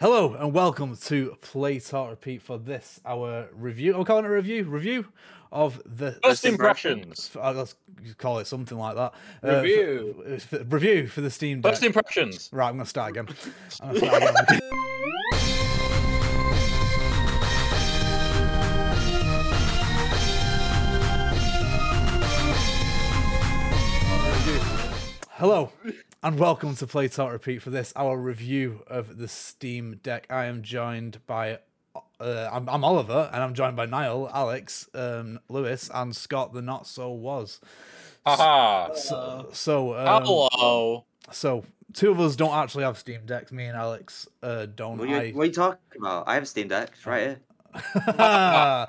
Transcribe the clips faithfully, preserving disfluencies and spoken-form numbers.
Hello and welcome to Play Talk Repeat for this, our review. I'm calling it a review. Review of the... First impressions. Uh, let's call it something like that. Uh, review. For, for, review for the Steam Deck. First impressions. Right, I'm going to start again. I'm going to start again. Hello. And welcome to Play Talk Repeat for this, our review of the Steam Deck. I am joined by, uh, I'm, I'm Oliver, and I'm joined by Niall, Alex, um, Lewis, and Scott, the not so was. Haha. So, so, um, hello. So, two of us don't actually have Steam Decks. Me and Alex uh, don't. What are, you, I... what are you talking about? I have a Steam Deck, it's right here. uh, I,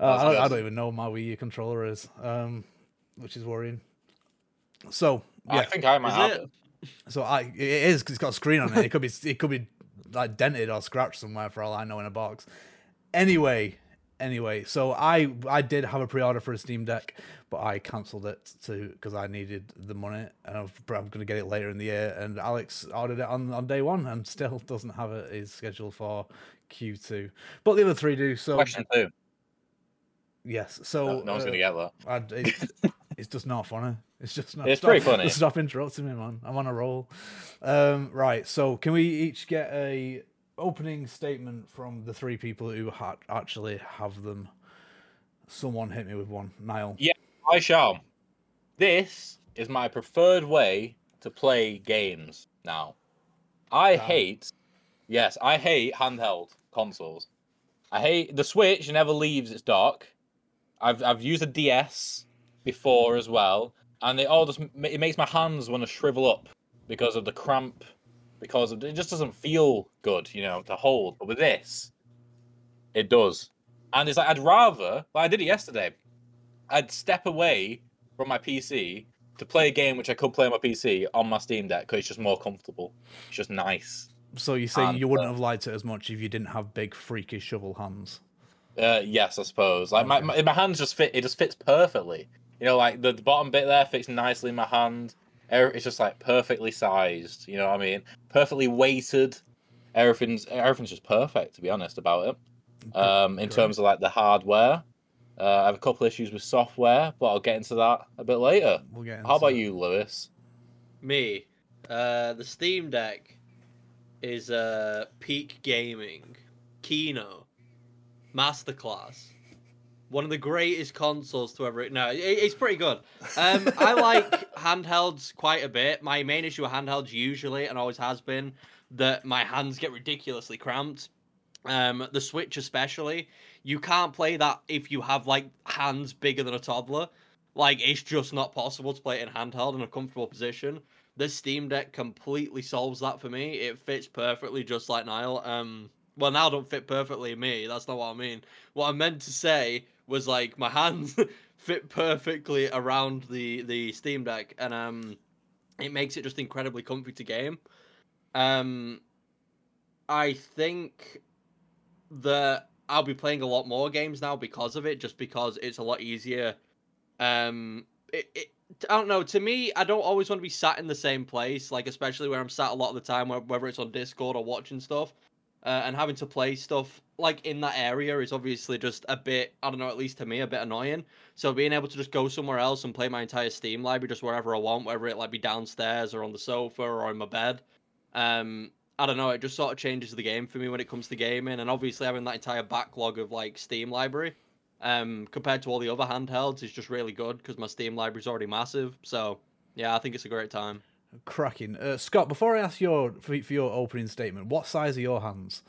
I don't even know what my Wii U controller is, um, which is worrying. So, yeah. I think I might have it. So I it is because it's got a screen on it. It could be it could be like dented or scratched somewhere for all I know in a box. Anyway, anyway, so I I did have a pre-order for a Steam Deck, but I cancelled it to because I needed the money, and I've, I'm going to get it later in the year. And Alex ordered it on, on day one, and still doesn't have it. It's scheduled for Q two, but the other three do. So question two. Yes. So no, no one's uh, going to get that. I, it, It's just not funny. It's just not. It's stop, pretty funny. Stop interrupting me, man. I'm on a roll. Um, right. So, can we each get a opening statement from the three people who ha- actually have them? Someone hit me with one. Niall. Yeah, I shall. This is my preferred way to play games now. I Damn. hate. Yes, I hate handheld consoles. I hate the Switch. Never leaves its dock. I've I've used a D S before as well, and they all just it makes my hands want to shrivel up because of the cramp, because of, it just doesn't feel good, you know, to hold. But with this, it does, and it's like I'd rather. Like I did it yesterday. I'd step away from my P C to play a game which I could play on my P C on my Steam Deck because it's just more comfortable. It's just nice. So you say and, you wouldn't uh, have liked it as much if you didn't have big freaky shovel hands? Uh, yes, I suppose. Like okay. my, my my hands just fit. It just fits perfectly. You know, like, the, the bottom bit there fits nicely in my hand. It's just, like, perfectly sized, you know what I mean? Perfectly weighted. Everything's everything's just perfect, to be honest, about it. Um, in Great. terms of, like, the hardware. Uh, I have a couple issues with software, but I'll get into that a bit later. We'll get into How about that. you, Lewis? Me? Uh, the Steam Deck is uh, peak gaming. Kino. Masterclass. One of the greatest consoles to ever... No, it, it's pretty good. Um, I like handhelds quite a bit. My main issue with handhelds usually, and always has been, that my hands get ridiculously cramped. Um, the Switch especially. You can't play that if you have, like, hands bigger than a toddler. Like, it's just not possible to play it in handheld in a comfortable position. The Steam Deck completely solves that for me. It fits perfectly, just like Niall. Um, well, Niall don't fit perfectly in me. That's not what I mean. What I meant to say... was like my hands fit perfectly around the, the Steam Deck, and um, it makes it just incredibly comfy to game. Um, I think that I'll be playing a lot more games now because of it, just because it's a lot easier. Um, it, it I don't know. To me, I don't always want to be sat in the same place, like especially where I'm sat a lot of the time, whether it's on Discord or watching stuff. Uh, and having to play stuff, like, in that area is obviously just a bit, I don't know, at least to me, a bit annoying. So being able to just go somewhere else and play my entire Steam library just wherever I want, whether it, like, be downstairs or on the sofa or in my bed. Um, I don't know, it just sort of changes the game for me when it comes to gaming. And obviously having that entire backlog of, like, Steam library um, compared to all the other handhelds is just really good because my Steam library is already massive. So, yeah, I think it's a great time. Cracking. Uh, Scott, before I ask your for, for your opening statement, what size are your hands?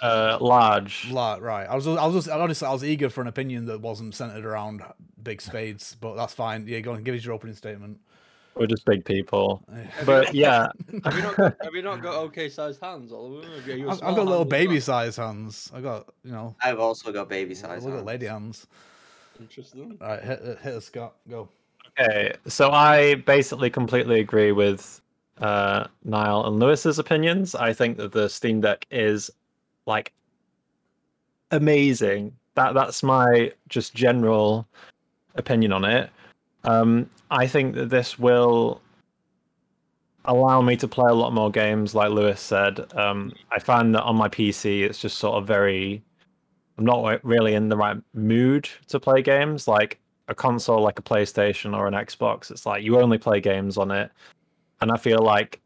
Uh, large. Large, right. I was, I was, just, honestly, I was eager for an opinion that wasn't centered around big spades, but that's fine. Yeah, go and give us your opening statement. We're just big people, but yeah. Have you not got, have you not got okay sized hands? Oliver? I've, I've got little baby sized hands. I got, you know. I've also got baby sized. I've got lady hands. Interesting. All right, hit, hit us, Scott. Go. Okay, so I basically completely agree with uh, Niall and Lewis's opinions. I think that the Steam Deck is, like, amazing. That That's my just general opinion on it. Um, I think that this will allow me to play a lot more games, like Lewis said. Um, I find that on my P C, it's just sort of very... I'm not really in the right mood to play games. Like a console, like a PlayStation or an Xbox, it's like you only play games on it. And I feel like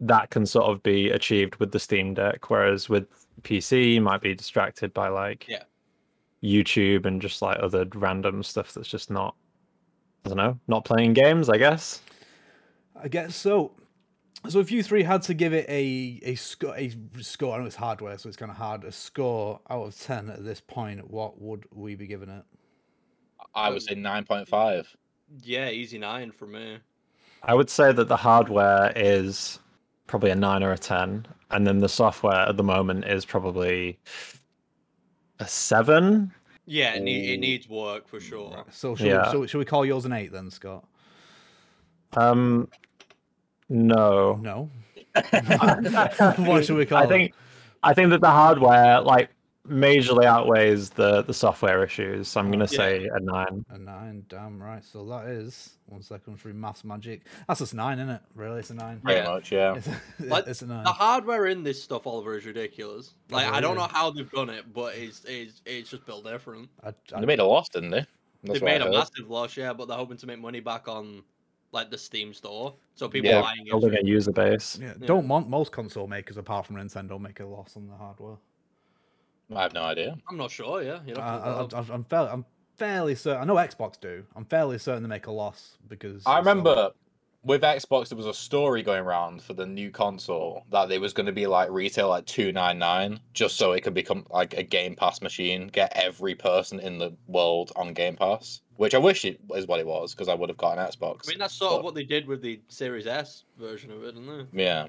that can sort of be achieved with the Steam Deck, whereas with P C, you might be distracted by like yeah. YouTube and just like other random stuff that's just not, I don't know, not playing games, I guess. I guess so. So if you three had to give it a a, sco- a score, I know it's hardware, so it's kind of hard, a score out of ten at this point, what would we be giving it? I would say nine point five. Yeah, easy nine for me. I would say that the hardware is probably a nine or a ten, and then the software at the moment is probably a seven. Yeah, it, need, it needs work for sure. So should, yeah. we, so should we call yours an eight then, Scott? Um... No. No. What should we call I think, it? I think that the hardware like majorly outweighs the, the software issues. So I'm gonna yeah. say a nine. A nine, damn right. So that is one second through maths magic. That's just nine, isn't it? Really, it's a nine. Pretty yeah. much, yeah. It's, like, it's a nine. The hardware in this stuff, Oliver, is ridiculous. Like oh, I don't yeah. know how they've done it, but it's it's it's just built different. I, I, they made a loss, didn't they? That's they made a massive loss, yeah, but they're hoping to make money back on like the Steam store, so people yeah, are buying building it. A user base. Yeah, yeah. Don't want most console makers, apart from Nintendo, make a loss on the hardware. I have no idea. I'm not sure. Yeah, you know, I, I, I'm, fairly, I'm fairly certain. I know Xbox do. I'm fairly certain they make a loss because I remember so... with Xbox there was a story going around for the new console that it was going to be like retail like two ninety-nine, just so it could become like a Game Pass machine, get every person in the world on Game Pass. Which I wish it is what it was, because I would have got an Xbox. I mean, that's sort but... of what they did with the Series S version of it, isn't they? Yeah.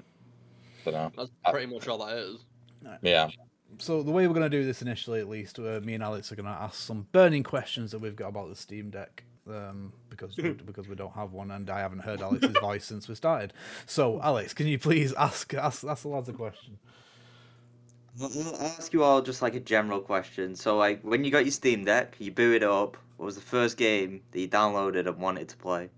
But no. That's pretty I... much all that is. Yeah. So the way we're going to do this initially, at least, uh, me and Alex are going to ask some burning questions that we've got about the Steam Deck, um, because, we, because we don't have one, and I haven't heard Alex's voice since we started. So, Alex, can you please ask, ask, ask the lads a question? I'll ask you all just like a general question. So, like, when you got your Steam Deck, you boot it up. What was the first game that you downloaded and wanted to play?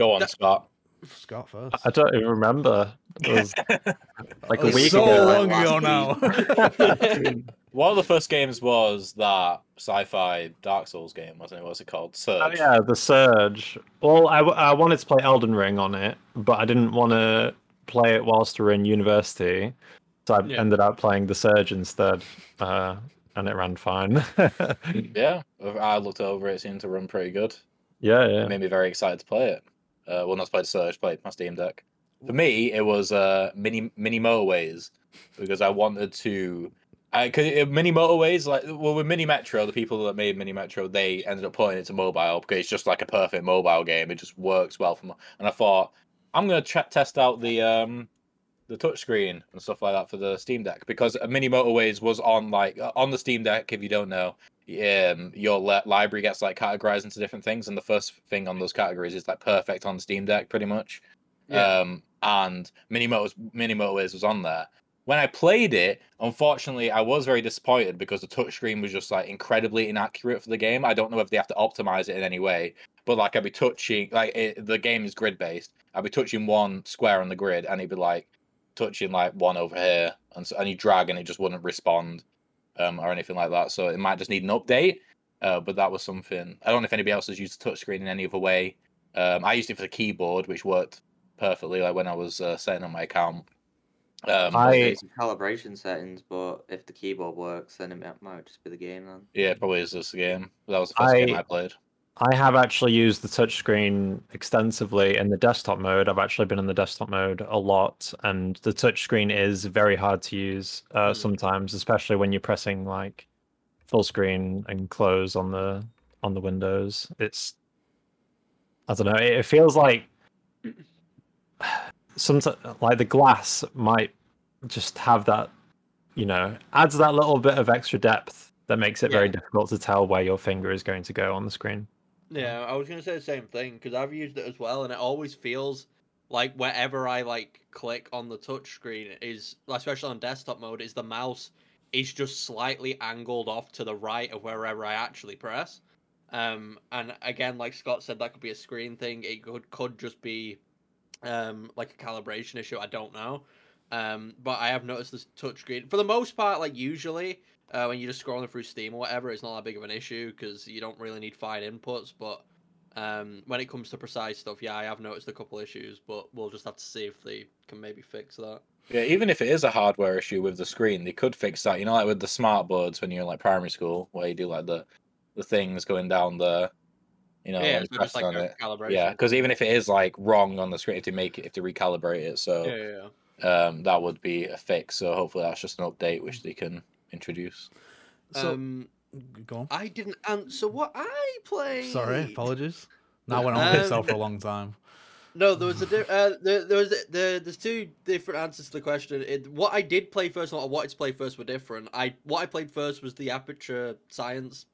Go on, that, Scott. Scott first. I don't even remember. It was like a week so ago. So long ago now. One of the first games was that sci-fi Dark Souls game, wasn't it? What's it called? Surge. Oh yeah, The Surge. Well, I, I wanted to play Elden Ring on it, but I didn't want to play it whilst we were in university, so I yeah. ended up playing The Surge instead. Uh, And it ran fine. Yeah, I looked over it, it seemed to run pretty good. Yeah, yeah. It made me very excited to play it. Uh, well, not to play the Surge, played my Steam Deck. For me, it was uh, Mini Mini Motorways, because I wanted to... I, cause it, Mini Motorways, like, well, with Mini Metro, the people that made Mini Metro, they ended up putting it to mobile, because it's just like a perfect mobile game. It just works well for my... And I thought, I'm going to ch- test out the... Um, the touchscreen and stuff like that for the Steam Deck, because Mini Motorways was on like on the Steam Deck. If you don't know, um, your le- library gets like categorized into different things, and the first thing on those categories is like perfect on the Steam Deck, pretty much. Yeah. Um, and Mini Motors, Mini Motorways was on there. When I played it, unfortunately, I was very disappointed because the touchscreen was just like incredibly inaccurate for the game. I don't know if they have to optimize it in any way, but like I'd be touching like it, the game is grid based. I'd be touching one square on the grid, and it'd be like touching like one over here, and so and you drag and it just wouldn't respond um or anything like that, so it might just need an update, uh but that was something. I don't know if anybody else has used the touchscreen in any other way. um I used it for the keyboard, which worked perfectly, like when I was uh, setting up my account. um I some calibration settings, but if the keyboard works then it might just be the game then. Yeah, it probably is just the game. That was the first I... game I played. I have actually used the touchscreen extensively in the desktop mode. I've actually been in the desktop mode a lot, and the touchscreen is very hard to use uh, mm. sometimes, especially when you're pressing like full screen and close on the on the windows. It's I don't know. It feels like sometimes like the glass might just have that, you know, adds that little bit of extra depth that makes it yeah. very difficult to tell where your finger is going to go on the screen. Yeah, I was going to say the same thing, because I've used it as well, and it always feels like wherever I, like, click on the touchscreen is, especially on desktop mode, is the mouse is just slightly angled off to the right of wherever I actually press. Um, and again, like Scott said, that could be a screen thing. It could could just be um, like a calibration issue. I don't know. Um, but I have noticed this touchscreen for the most part. Like usually, uh, when you're just scrolling through Steam or whatever, it's not that big of an issue because you don't really need fine inputs. But um, when it comes to precise stuff, yeah, I have noticed a couple issues. But we'll just have to see if they can maybe fix that. Yeah, even if it is a hardware issue with the screen, they could fix that. You know, like with the smart boards when you're like primary school, where you do like the the things going down the, you know, yeah, so just, like, on it. Yeah, because even if it is like wrong on the screen, if they make it, if they recalibrate it, so yeah, yeah. Um, that would be a fix. So hopefully that's just an update which they can introduce. So, um, go on. I didn't answer what I played. Sorry, apologies. That went on um... itself for a long time. No, there was a di- uh, there, there was a, there, there's two different answers to the question. It, what I did play first, or what I to play first, were different. I what I played first was the Aperture Science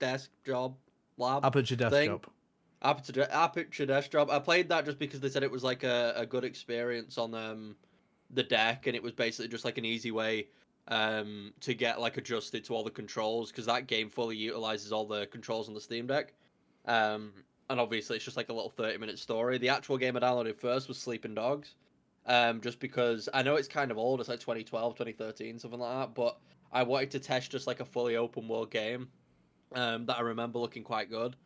Desk Job Lab. Aperture Desk thing. Job. Aperture Aperture Desk Job. I played that just because they said it was like a, a good experience on um the deck, and it was basically just like an easy way um to get like adjusted to all the controls, because that game fully utilizes all the controls on the Steam Deck. Um. And obviously, it's just like a little thirty-minute story. The actual game I downloaded first was Sleeping Dogs, um, just because I know it's kind of old. It's like twenty twelve, twenty thirteen, something like that. But I wanted to test just like a fully open-world game um, that I remember looking quite good.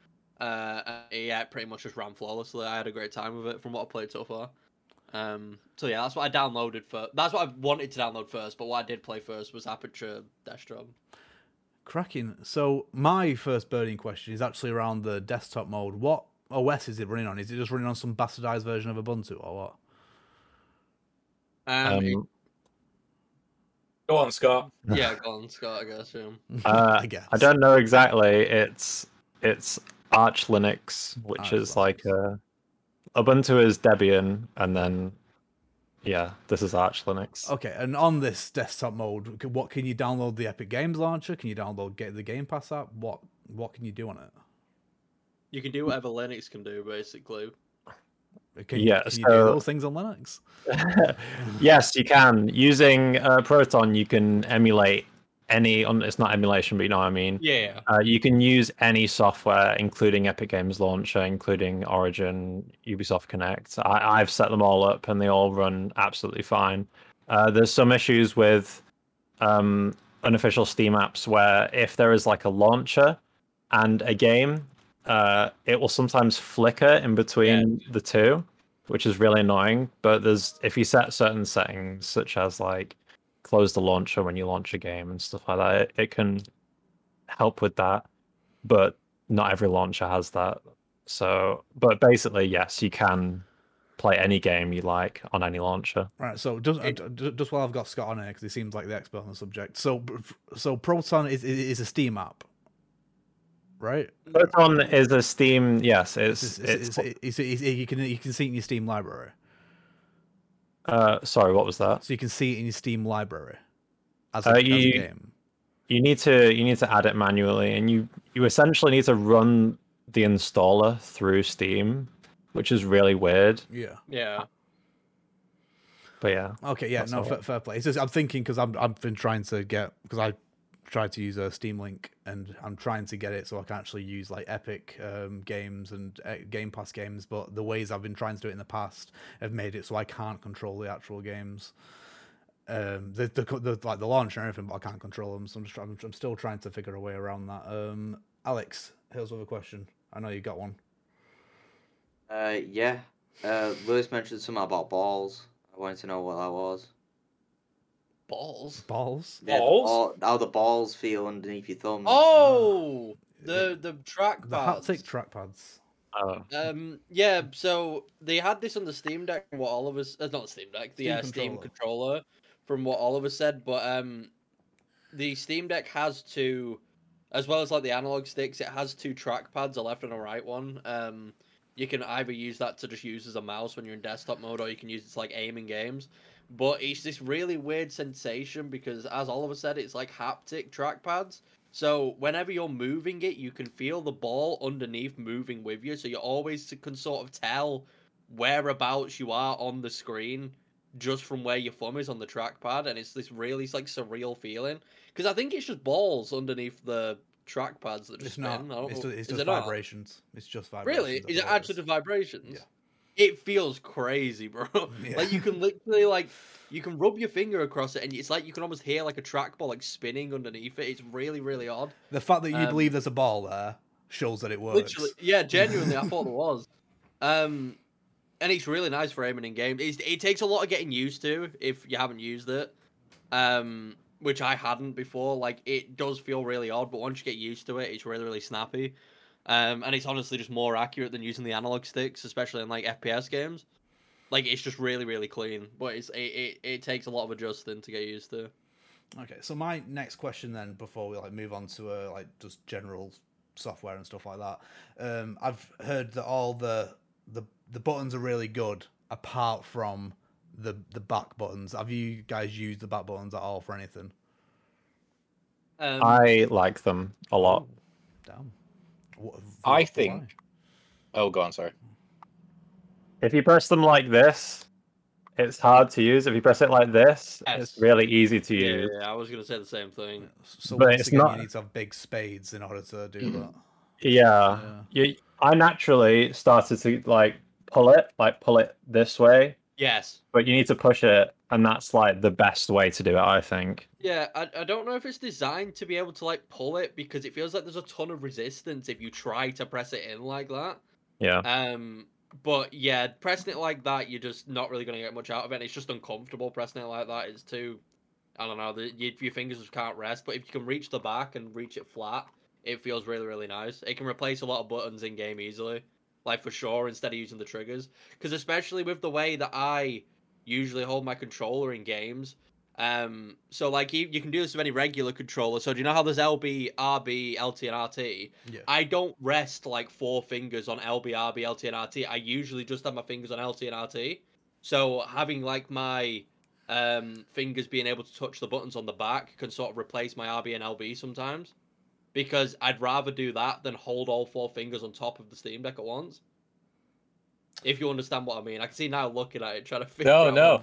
Uh, and yeah, it pretty much just ran flawlessly. I had a great time with it from what I played so far. Um, so yeah, that's what I downloaded first. That's what I wanted to download first, but what I did play first was Aperture Desk Job. Cracking. So my first burning question is actually around the desktop mode. What O S is it running on? Is it just running on some bastardized version of Ubuntu or what? Um, um, go on, Scott. Yeah, go on, Scott. I guess. Yeah. Uh, I guess. I don't know exactly. It's it's Arch Linux, which Arch is Linux. Like a, Ubuntu is Debian, and then. Yeah, this is Arch Linux. Okay, and on this desktop mode, what can you download? The Epic Games Launcher? Can you download get the Game Pass app? What what can you do on it? You can do whatever Linux can do, basically. Can you, yeah, can so... you do those things on Linux? Yes, you can. Using uh, Proton, you can emulate any... On, it's not emulation, but you know what I mean. Yeah. Uh, you can use any software, including Epic Games Launcher, including Origin, Ubisoft Connect. I, I've set them all up, and they all run absolutely fine. Uh, there's some issues with um, unofficial Steam apps where if there is like a launcher and a game, uh, it will sometimes flicker in between yeah. the two, which is really annoying. But there's if you set certain settings, such as like close the launcher when you launch a game and stuff like that, it, it can help with that, but not every launcher has that. So but basically, yes, you can play any game you like on any launcher. Right, so just it, just while I've got Scott on here, because he seems like the expert on the subject, so so Proton is is a Steam app, right? Proton is a Steam, yes. It's, it's, it's, it's, it's, it's, it's you can you can see it in your Steam library. Uh, sorry, what was that? So you can see it in your Steam library as a, uh, you, as a game. You need to you need to add it manually, and you you essentially need to run the installer through Steam, which is really weird. Yeah, yeah. But yeah. Okay, yeah. No, fair, fair play. It's just I'm thinking because I'm I've been trying to get because I tried to use a Steam Link, and I'm trying to get it so I can actually use like Epic um, games and uh, Game Pass games, but the ways I've been trying to do it in the past have made it so I can't control the actual games, um, the, the, the like the launcher and everything, but I can't control them. So I'm, just, I'm, I'm still trying to figure a way around that. Um, Alex, here's another question. I know you got one. Uh, yeah. Uh, Lewis mentioned something about balls. I wanted to know what that was. Balls, balls, yeah, balls. The ball, how the balls feel underneath your thumbs. Oh, the the track pads. The haptic track pads. Oh. Um, yeah. So they had this on the Steam Deck. What Oliver's uh, not Steam Deck, the Steam, uh, controller. Steam controller. From what Oliver said, but um, the Steam Deck has two, as well as like the analog sticks. It has two track pads, a left and a right one. Um, you can either use that to just use as a mouse when you're in desktop mode, or you can use it to like aim in games. But it's this really weird sensation because, as Oliver said, it's like haptic trackpads. So whenever you're moving it, you can feel the ball underneath moving with you. So you always can sort of tell whereabouts you are on the screen just from where your thumb is on the trackpad. And it's this really like surreal feeling because I think it's just balls underneath the trackpads that just it's spin. Not, it's just, it's just it vibrations. Not? It's just vibrations. Really? Is it actually the vibrations? Yeah. It feels crazy, bro. Yeah. Like you can literally like you can rub your finger across it, and it's like you can almost hear like a trackball like spinning underneath it. It's really, really odd. The fact that you um, believe there's a ball there shows that it works. Literally, yeah, genuinely, I thought it was. Um, and it's really nice for aiming in game. It's, it takes a lot of getting used to if you haven't used it. Um. Which I hadn't before. Like, it does feel really odd, but once you get used to it, it's really, really snappy. Um, and it's honestly just more accurate than using the analog sticks, especially in, like, F P S games. Like, it's just really, really clean. But it's it, it, it takes a lot of adjusting to get used to. Okay, so my next question then, before we, like, move on to, uh, like, just general software and stuff like that. Um, I've heard that all the, the, the buttons are really good, apart from... the the back buttons. Have you guys used the back buttons at all for anything? Um, I like them a lot. Damn. What, what, I think... Why? Oh, go on, sorry. If you press them like this, it's hard to use. If you press it like this, yes. It's really easy to yeah, use. Yeah, I was going to say the same thing. So but it's again, not... you need to have big spades in order to do mm-hmm. that. Yeah. yeah. You, I naturally started to like pull it, like pull it this way. Yes. But you need to push it, and that's, like, the best way to do it, I think. Yeah, I, I don't know if it's designed to be able to, like, pull it, because it feels like there's a ton of resistance if you try to press it in like that. Yeah. Um. But, yeah, pressing it like that, you're just not really going to get much out of it. It's just uncomfortable pressing it like that. It's too, I don't know, the, your, your fingers just can't rest. But if you can reach the back and reach it flat, it feels really, really nice. It can replace a lot of buttons in-game easily. Like, for sure, instead of using the triggers. Because especially with the way that I usually hold my controller in games. Um, so, like, you, you can do this with any regular controller. So, do you know how there's L B, R B, L T, and R T? Yeah. I don't rest, like, four fingers on L B, R B, L T, and R T. I usually just have my fingers on L T and R T. So, having, like, my um, fingers being able to touch the buttons on the back can sort of replace my R B and L B sometimes. Because I'd rather do that than hold all four fingers on top of the Steam Deck at once. If you understand what I mean. I can see Niall looking at it, trying to figure no, out... No, no.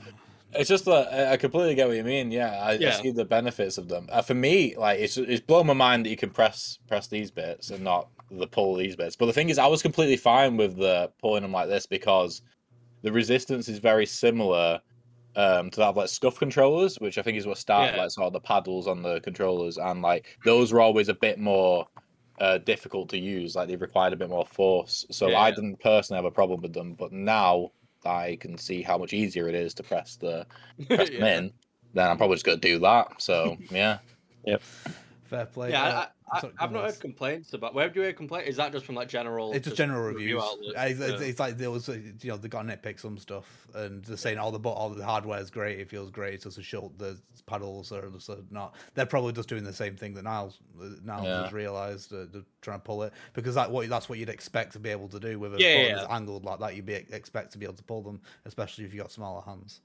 It's just that I completely get what you mean, yeah. I, yeah. I see the benefits of them. Uh, for me, like it's it's blown my mind that you can press press these bits and not the pull these bits. But the thing is, I was completely fine with the pulling them like this because the resistance is very similar Um, to have like scuff controllers, which I think is what started yeah. like sort of the paddles on the controllers, and like those were always a bit more uh, difficult to use. Like they required a bit more force, so yeah. I didn't personally have a problem with them. But now I can see how much easier it is to press the press yeah. them in. Then I'm probably just gonna do that. So yeah, yep. Fair play. Yeah, uh, I, I, I've not heard complaints about. Where do you hear complaints? Is that just from like general? It's just general reviews. Review it's, it's, it's like there was, you know, they got nitpick some stuff, and they're saying, "Oh, the all the hardware is great. It feels great. It's just a short. The paddles are just not." They're probably just doing the same thing that Niall's Niall yeah. has realised. Uh, they're trying to pull it because that what that's what you'd expect to be able to do with a yeah, button yeah. that's angled like that. You'd be expect to be able to pull them, especially if you got smaller hands.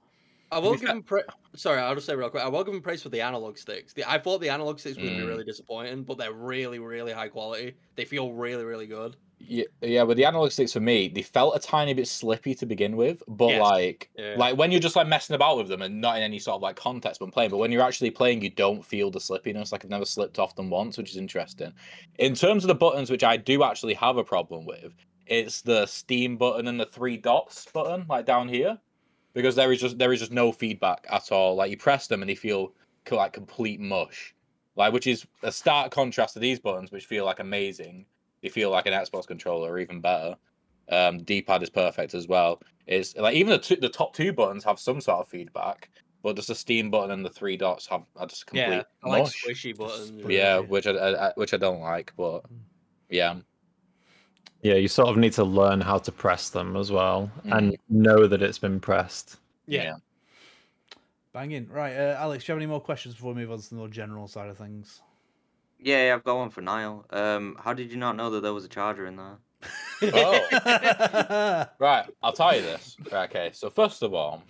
I will give him pra- sorry, I'll just say real quick. I will give him praise for the analog sticks. The, I thought the analog sticks would mm. be really disappointing, but they're really, really high quality. They feel really, really good. Yeah, yeah. But the analog sticks for me, they felt a tiny bit slippy to begin with. But yes. like, yeah. like when you're just like messing about with them and not in any sort of like context when playing, but when you're actually playing, you don't feel the slippiness. Like I've never slipped off them once, which is interesting. In terms of the buttons, which I do actually have a problem with, it's the Steam button and the three dots button, like down here. Because there is just there is just no feedback at all. Like you press them and they feel like complete mush, like which is a stark contrast to these buttons, which feel like amazing. They feel like an Xbox controller, or even better. Um, D-pad is perfect as well. It's like even the two, the top two buttons have some sort of feedback, but just the Steam button and the three dots have are just complete yeah, mush. Like squishy buttons. Yeah, which I, I which I don't like, but yeah. Yeah, you sort of need to learn how to press them as well, mm. and know that it's been pressed. Yeah. Banging. Right, uh, Alex, do you have any more questions before we move on to the more general side of things? Yeah, I've got one for Niall. Um, how did you not know that there was a charger in there? oh. Right, I'll tell you this. Right, okay, so first of all,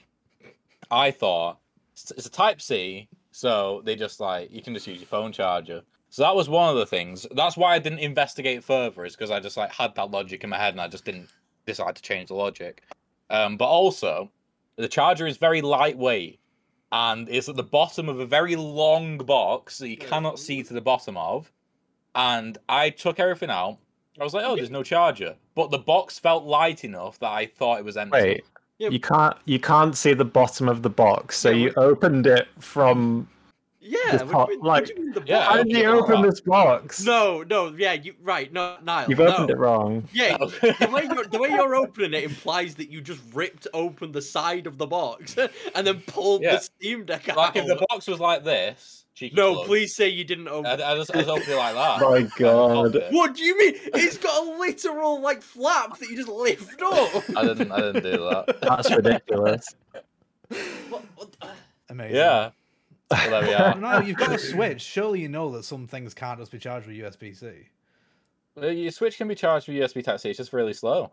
I thought it's a Type-C, so they just like, you can just use your phone charger. So that was one of the things. That's why I didn't investigate further, is because I just like had that logic in my head and I just didn't decide to change the logic. Um, but also, the charger is very lightweight and it's at the bottom of a very long box that you cannot see to the bottom of. and I took everything out. I was like, oh, there's no charger. But the box felt light enough that I thought it was empty. Wait, yeah. you can't you can't see the bottom of the box, so yeah, you opened it from... Yeah, what do you mean, like, what do you mean the box? Yeah, how did you open this box? No, no, yeah, you right, no, Niall. You've opened no. it wrong. Yeah, no. the, way you're, the way you're opening it implies that you just ripped open the side of the box and then pulled yeah. the Steam Deck out. Like if the box was like this... Cheeky no, plug. Please say you didn't open it. I, I just, I just opened it like that. My God. What do you mean? It's got a literal, like, flap that you just lift up. I didn't, I didn't do that. That's ridiculous. What, what? Amazing. Yeah. Well, there we are. No, you've got a Switch. Surely you know that some things can't just be charged with U S B C. Well, your Switch can be charged with U S B Type-C. It's just really slow.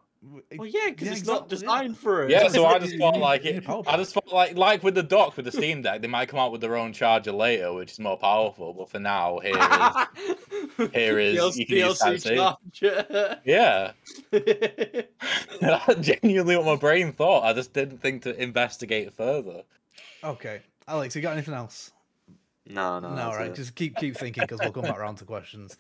Well, yeah, because yeah, it's exactly. not designed for it. Yeah, so I just felt like it. I just felt like, like with the dock, with the Steam Deck, they might come out with their own charger later, which is more powerful. But for now, here is here is D L C, you can use Type-C. Yeah, that's genuinely what my brain thought. I just didn't think to investigate further. Okay, Alex, you got anything else? No, no, no. Right, it. just keep keep thinking because we'll come back around to questions.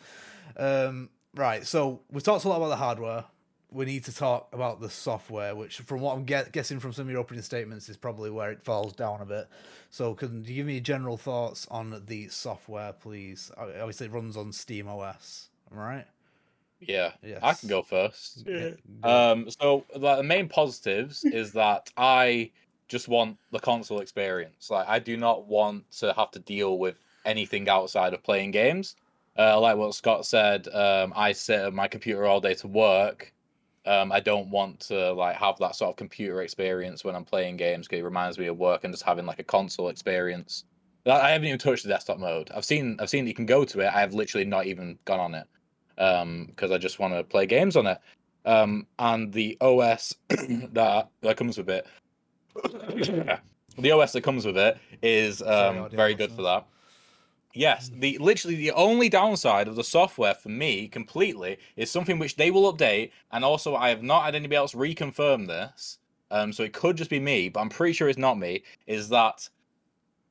Um, right, so we've talked a lot about the hardware. We need to talk about the software, which, from what I'm get, guessing from some of your opening statements, is probably where it falls down a bit. So, can you give me general thoughts on the software, please? Obviously, it runs on SteamOS, am I right? Yeah, yes. I can go first. Yeah. Um, so, like, the main positives is that I just want the console experience. Like, I do not want to have to deal with anything outside of playing games. Uh, like what Scott said, um, I sit at my computer all day to work. Um, I don't want to like have that sort of computer experience when I'm playing games because it reminds me of work and just having like a console experience. I haven't even touched the desktop mode. I've seen I've seen that you can go to it. I have literally not even gone on it because um, I just want to play games on it. Um, and the O S that that comes with it, the O S that comes with it is um, very good for that. Yes, the literally the only downside of the software for me completely is something which they will update, and also I have not had anybody else reconfirm this, um, so it could just be me, but I'm pretty sure it's not me, is that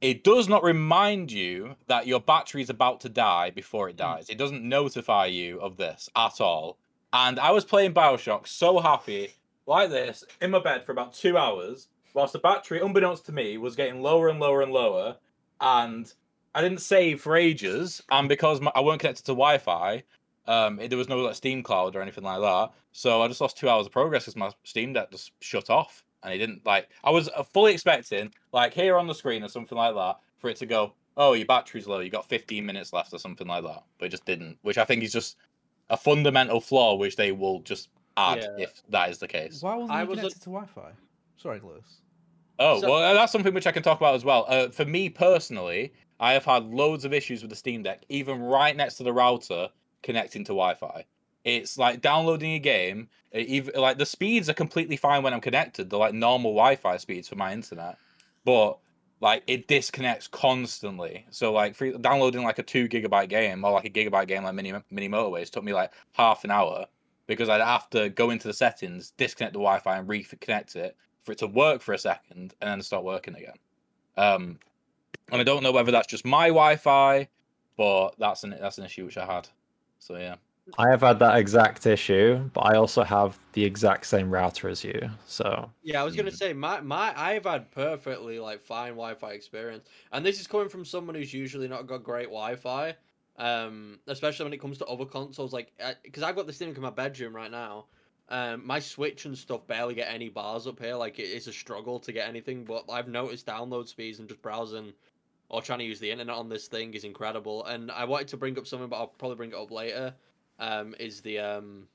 it does not remind you that your battery is about to die before it dies. It doesn't notify you of this at all. And I was playing BioShock so happy, like this, in my bed for about two hours, whilst the battery, unbeknownst to me, was getting lower and lower and lower, and... I didn't save for ages, and because my, I weren't connected to Wi-Fi, um, it, there was no like Steam Cloud or anything like that. So I just lost two hours of progress because my Steam Deck just shut off, and it didn't like. I was fully expecting like here on the screen or something like that for it to go, oh, your battery's low, you got fifteen minutes left or something like that, but it just didn't. Which I think is just a fundamental flaw, which they will just add yeah. if that is the case. Why wasn't I you was connected a- to Wi-Fi? Sorry, Lewis. Oh so- well, that's something which I can talk about as well. Uh, for me personally. I have had loads of issues with the Steam Deck, even right next to the router connecting to Wi-Fi. It's like downloading a game. It even, like the speeds are completely fine when I'm connected. They're like normal Wi-Fi speeds for my internet, but like it disconnects constantly. So like for downloading like a two gigabyte game or like a gigabyte game like Mini Mini Motorways took me like half an hour because I'd have to go into the settings, disconnect the Wi-Fi, and reconnect it for it to work for a second, and then start working again. Um, And I don't know whether that's just my Wi-Fi, but that's an that's an issue which I had. So yeah, I have had that exact issue, but I also have the exact same router as you. So yeah, I was gonna mm. say my my I've had perfectly like fine Wi-Fi experience, and this is coming from someone who's usually not got great Wi-Fi, um, especially when it comes to other consoles. Like because I've got this thing in my bedroom right now. Um, my Switch and stuff barely get any bars up here. Like it, it's a struggle to get anything. But I've noticed download speeds and just browsing. Or trying to use the internet on this thing is incredible. And I wanted to bring up something, but I'll probably bring it up later. Um, is the um,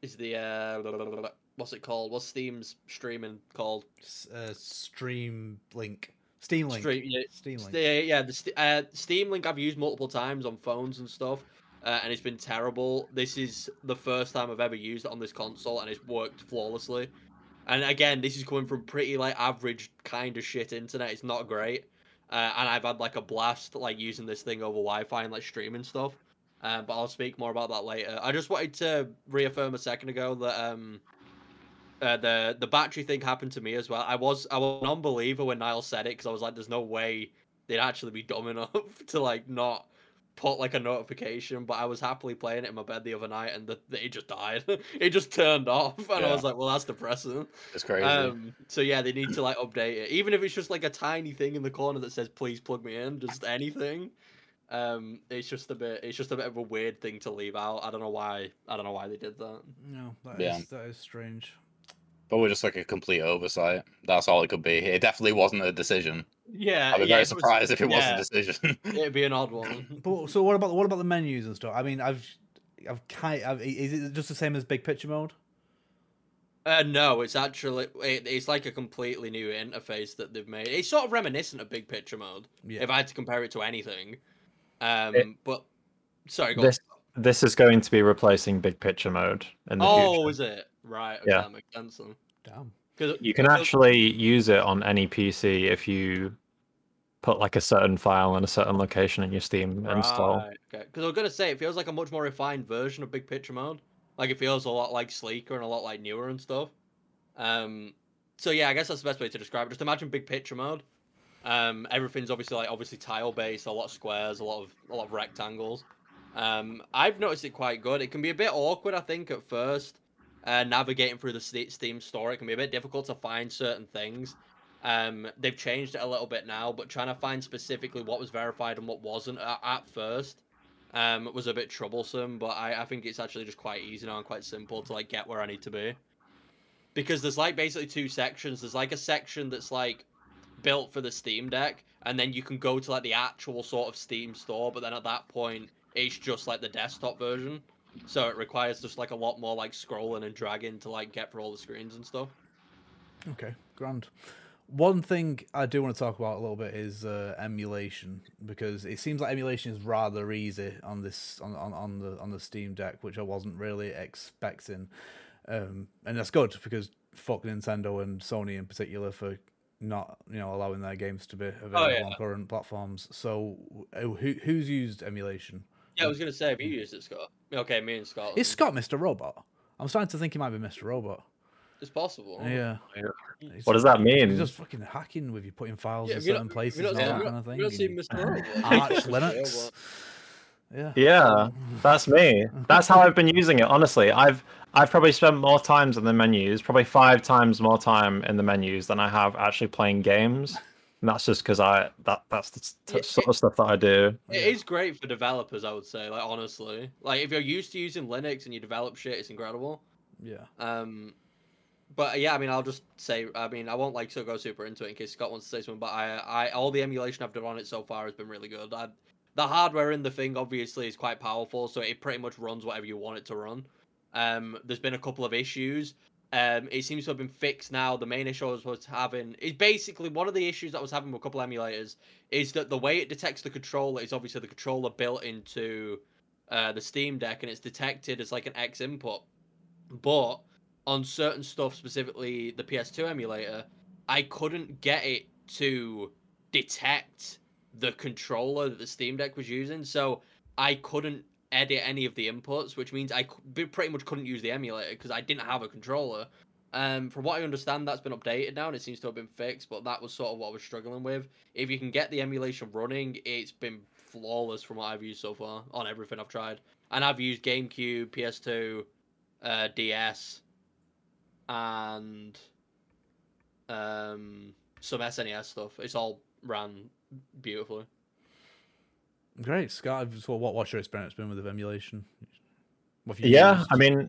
is the uh, what's it called? What's Steam's streaming called? Uh, Stream Link. Steam Link. Stream, yeah. Steam Link. Yeah, yeah. The uh, Steam Link I've used multiple times on phones and stuff, uh, and it's been terrible. This is the first time I've ever used it on this console, and it's worked flawlessly. And again, this is coming from pretty like average kind of shit internet. It's not great. Uh, and I've had, like, a blast, like, using this thing over Wi-Fi and, like, streaming stuff. Um, but I'll speak more about that later. I just wanted to reaffirm a second ago that um, uh, the the battery thing happened to me as well. I was I was an unbeliever when Niall said it, because I was like, there's no way they'd actually be dumb enough to, like, not put like a notification, but I was happily playing it in my bed the other night, and the, the, it just died. It just turned off, and yeah. I was like, well, that's depressing. It's crazy. Um, so yeah, they need to like update it, even if it's just like a tiny thing in the corner that says, "Please plug me in." Just anything. Um, it's just a bit. It's just a bit of a weird thing to leave out. I don't know why. I don't know why they did that. No, that yeah. is that is strange. But we're just like a complete oversight. That's all it could be. It definitely wasn't a decision. Yeah, I'd be yeah, very surprised was, if it yeah. was a decision. It'd be an odd one. But so what about what about the menus and stuff? I mean, I've, I've kind, I've, is it just the same as big picture mode? Uh, no, it's actually it, it's like a completely new interface that they've made. It's sort of reminiscent of big picture mode. Yeah. If I had to compare it to anything, um, it, but sorry, go this on. This is going to be replacing big picture mode in the oh, future. Is it? Right, okay, yeah. That makes sense then. Damn. Cause, you can cause... actually use it on any P C if you put like a certain file in a certain location in your Steam right. install. Okay, because I was going to say, it feels like a much more refined version of Big Picture Mode. Like, it feels a lot like sleeker and a lot like newer and stuff. Um, so yeah, I guess that's the best way to describe it. Just imagine Big Picture Mode. Um, everything's obviously like obviously tile based, a lot of squares, a lot of a lot of rectangles. Um, I've noticed it quite good. It can be a bit awkward, I think, at first. Uh, navigating through the Steam store, it can be a bit difficult to find certain things. Um, they've changed it a little bit now, but trying to find specifically what was verified and what wasn't at, at first um, was a bit troublesome, but I, I think it's actually just quite easy now and quite simple to like get where I need to be. Because there's like basically two sections. There's like a section that's like built for the Steam Deck, and then you can go to like the actual sort of Steam store, but then at that point, it's just like the desktop version. So it requires just like a lot more like scrolling and dragging to like get through all the screens and stuff. Okay, grand. One thing I do want to talk about a little bit is uh, emulation, because it seems like emulation is rather easy on this on, on, on the on the Steam Deck, which I wasn't really expecting, um, and that's good because fuck Nintendo and Sony in particular for not you know allowing their games to be available oh, yeah. on current platforms. So who who's used emulation? Yeah, I was going to say, have you used it, Scott? Okay, me and Scott. Is Scott Mister Robot? I'm starting to think he might be Mister Robot. It's possible. Yeah. yeah. What does that mean? He's just fucking hacking with you, putting files yeah, in certain not, places and all that kind of thing. You've not seen Mister Robot. Arch Linux. Yeah. Yeah, that's me. That's how I've been using it, honestly. I've I've probably spent more times in the menus, probably five times more time in the menus than I have actually playing games. And that's just because I that that's the t- it, sort of stuff that I do. It is great for developers, I would say. Like honestly, like if you're used to using Linux and you develop shit, it's incredible. Yeah. Um, but yeah, I mean, I'll just say, I mean, I won't like so go super into it in case Scott wants to say something. But I, I, all the emulation I've done on it so far has been really good. I, the hardware in the thing obviously is quite powerful, so it pretty much runs whatever you want it to run. Um, there's been a couple of issues. Um, it seems to have been fixed now. The main issue I was having is basically one of the issues that I was having with a couple of emulators is that the way it detects the controller is obviously the controller built into uh, the Steam Deck, and it's detected as like an X input. But on certain stuff, specifically the P S two emulator, I couldn't get it to detect the controller that the Steam Deck was using, so I couldn't edit any of the inputs, which means I pretty much couldn't use the emulator because I didn't have a controller. Um, from what I understand, that's been updated now and it seems to have been fixed, but that was sort of what I was struggling with. If you can get the emulation running, it's been flawless from what I've used so far on everything I've tried. And I've used GameCube, P S two, uh, D S, and um, some S N E S stuff. It's all ran beautifully. Great, Scott. So what, what's your experience been with the emulation? What have you yeah, used? I mean,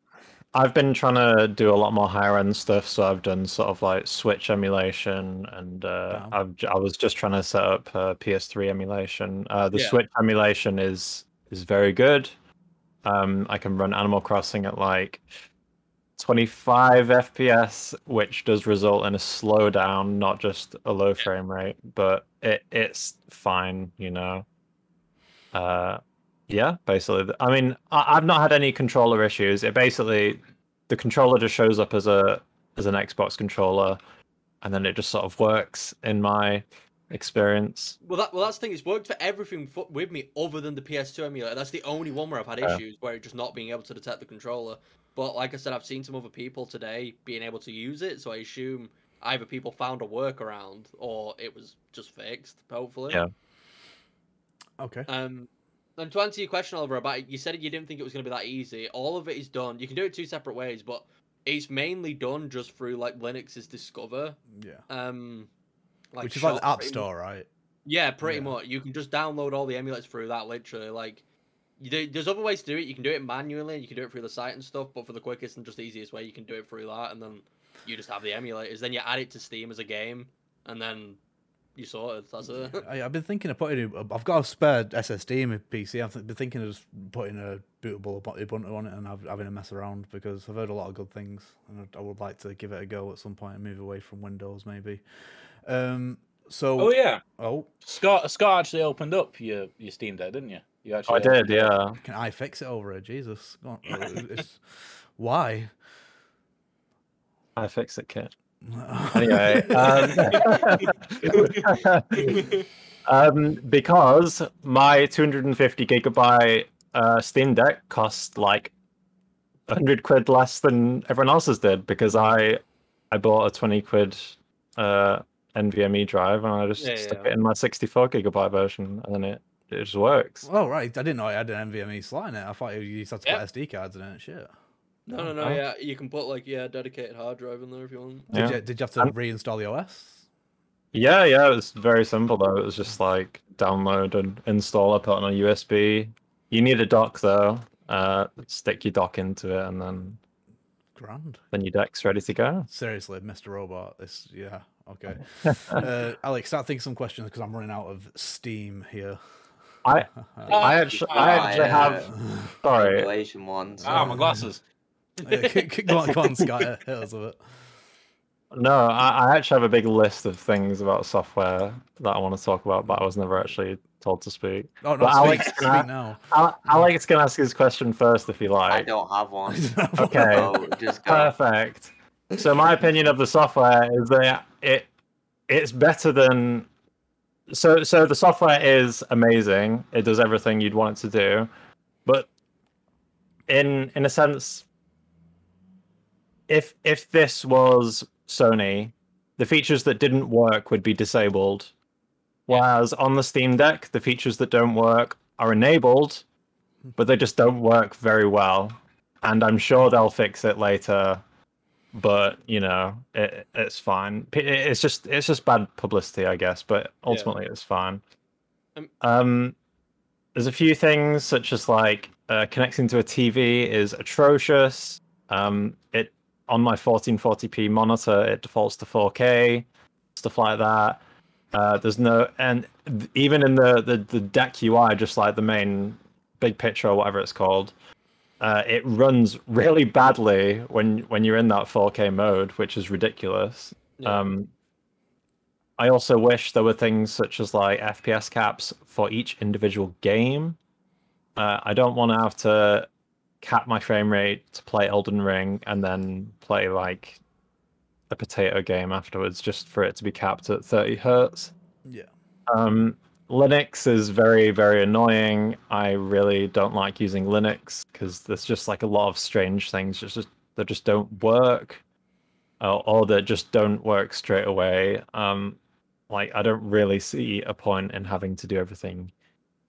I've been trying to do a lot more higher end stuff. So I've done sort of like Switch emulation, and uh, wow. I've, I was just trying to set up uh, P S three emulation. Uh, the yeah. Switch emulation is is very good. Um, I can run Animal Crossing at like twenty-five F P S, which does result in a slowdown, not just a low frame rate, but it it's fine, you know. Uh, yeah, basically. I mean, I- I've not had any controller issues. It basically, the controller just shows up as a as an Xbox controller, and then it just sort of works in my experience. Well, that well, that's the thing. It's worked for everything for, with me other than the P S two emulator. That's the only one where I've had yeah. issues where it's just not being able to detect the controller. But like I said, I've seen some other people today being able to use it, so I assume either people found a workaround or it was just fixed, hopefully. Yeah. Okay. Um, And to answer your question, Oliver, about it, you said you didn't think it was going to be that easy. All of it is done. You can do it two separate ways, but it's mainly done just through like Linux's Discover. Yeah. Um, like which is like the App Store, right? Yeah, pretty yeah. much. You can just download all the emulators through that, literally. Like, you do, there's other ways to do it. You can do it manually. You can do it through the site and stuff. But for the quickest and just the easiest way, you can do it through that, and then you just have the emulators. Then you add it to Steam as a game, and then you sorted. That's it. I, I've been thinking of putting. I've got a spare S S D in my P C. I've been thinking of just putting a bootable Ubuntu on it and having a mess around, because I've heard a lot of good things, and I would like to give it a go at some point and move away from Windows, maybe. Um. So. Oh yeah. Oh. Scott. Scott actually opened up your your Steam Deck, didn't you? You actually. I did. It. Yeah. Can I fix it over it? Jesus. God, it's, why? I fix it, kid. Anyway, um, um, because my two hundred fifty gigabyte uh, Steam Deck cost like one hundred quid less than everyone else's did, because I I bought a twenty quid uh, NVMe drive, and I just yeah, stuck yeah. it in my sixty-four gigabyte version, and it, it just works. Oh, right. I didn't know it had an N V M E slot in it. I thought you used to have to yeah. put S D cards in it. Shit. No, no, no, oh. yeah. You can put, like, yeah, dedicated hard drive in there if you want. Yeah. Did, you, did you have to um, reinstall the O S? Yeah, yeah, it was very simple, though. It was just, like, download and install. I put on a U S B. You need a dock, though. Uh, stick your dock into it, and then... Grand. Then your deck's ready to go. Seriously, Mister Robot. This, yeah, okay. uh, Alex, start thinking some questions, because I'm running out of steam here. I, I actually, I actually have... Sorry. One, so... Ah, my glasses. Go on, go on, Scott. Hit us with it. No, I, I actually have a big list of things about software that I want to talk about, but I was never actually told to speak. Oh, no, but Alex, speak, can speak I, now. I, Alex can ask his question first if you like. I don't have one. Okay, no, just go. Perfect. So my opinion of the software is that it it's better than. So so the software is amazing. It does everything you'd want it to do, but in in a sense. If if this was Sony, the features that didn't work would be disabled. Whereas on the Steam Deck, the features that don't work are enabled, but they just don't work very well. And I'm sure they'll fix it later, but, you know, it, it's fine. It's just it's just bad publicity, I guess, but ultimately yeah. it's fine. Um, there's a few things, such as, like, uh, connecting to a T V is atrocious. Um, it on my fourteen forty p monitor, it defaults to four K, stuff like that. Uh, there's no, and th- even in the, the, the deck U I, just like the main big picture or whatever it's called, uh, it runs really badly when when you're in that four K mode, which is ridiculous. Yeah. Um, I also wish there were things such as like F P S caps for each individual game. Uh, I don't want to have to cap my frame rate to play Elden Ring and then play like a potato game afterwards, just for it to be capped at thirty hertz. Yeah. Um, Linux is very, very annoying. I really don't like using Linux because there's just like a lot of strange things just, just that just don't work, uh, or that just don't work straight away. Um, like I don't really see a point in having to do everything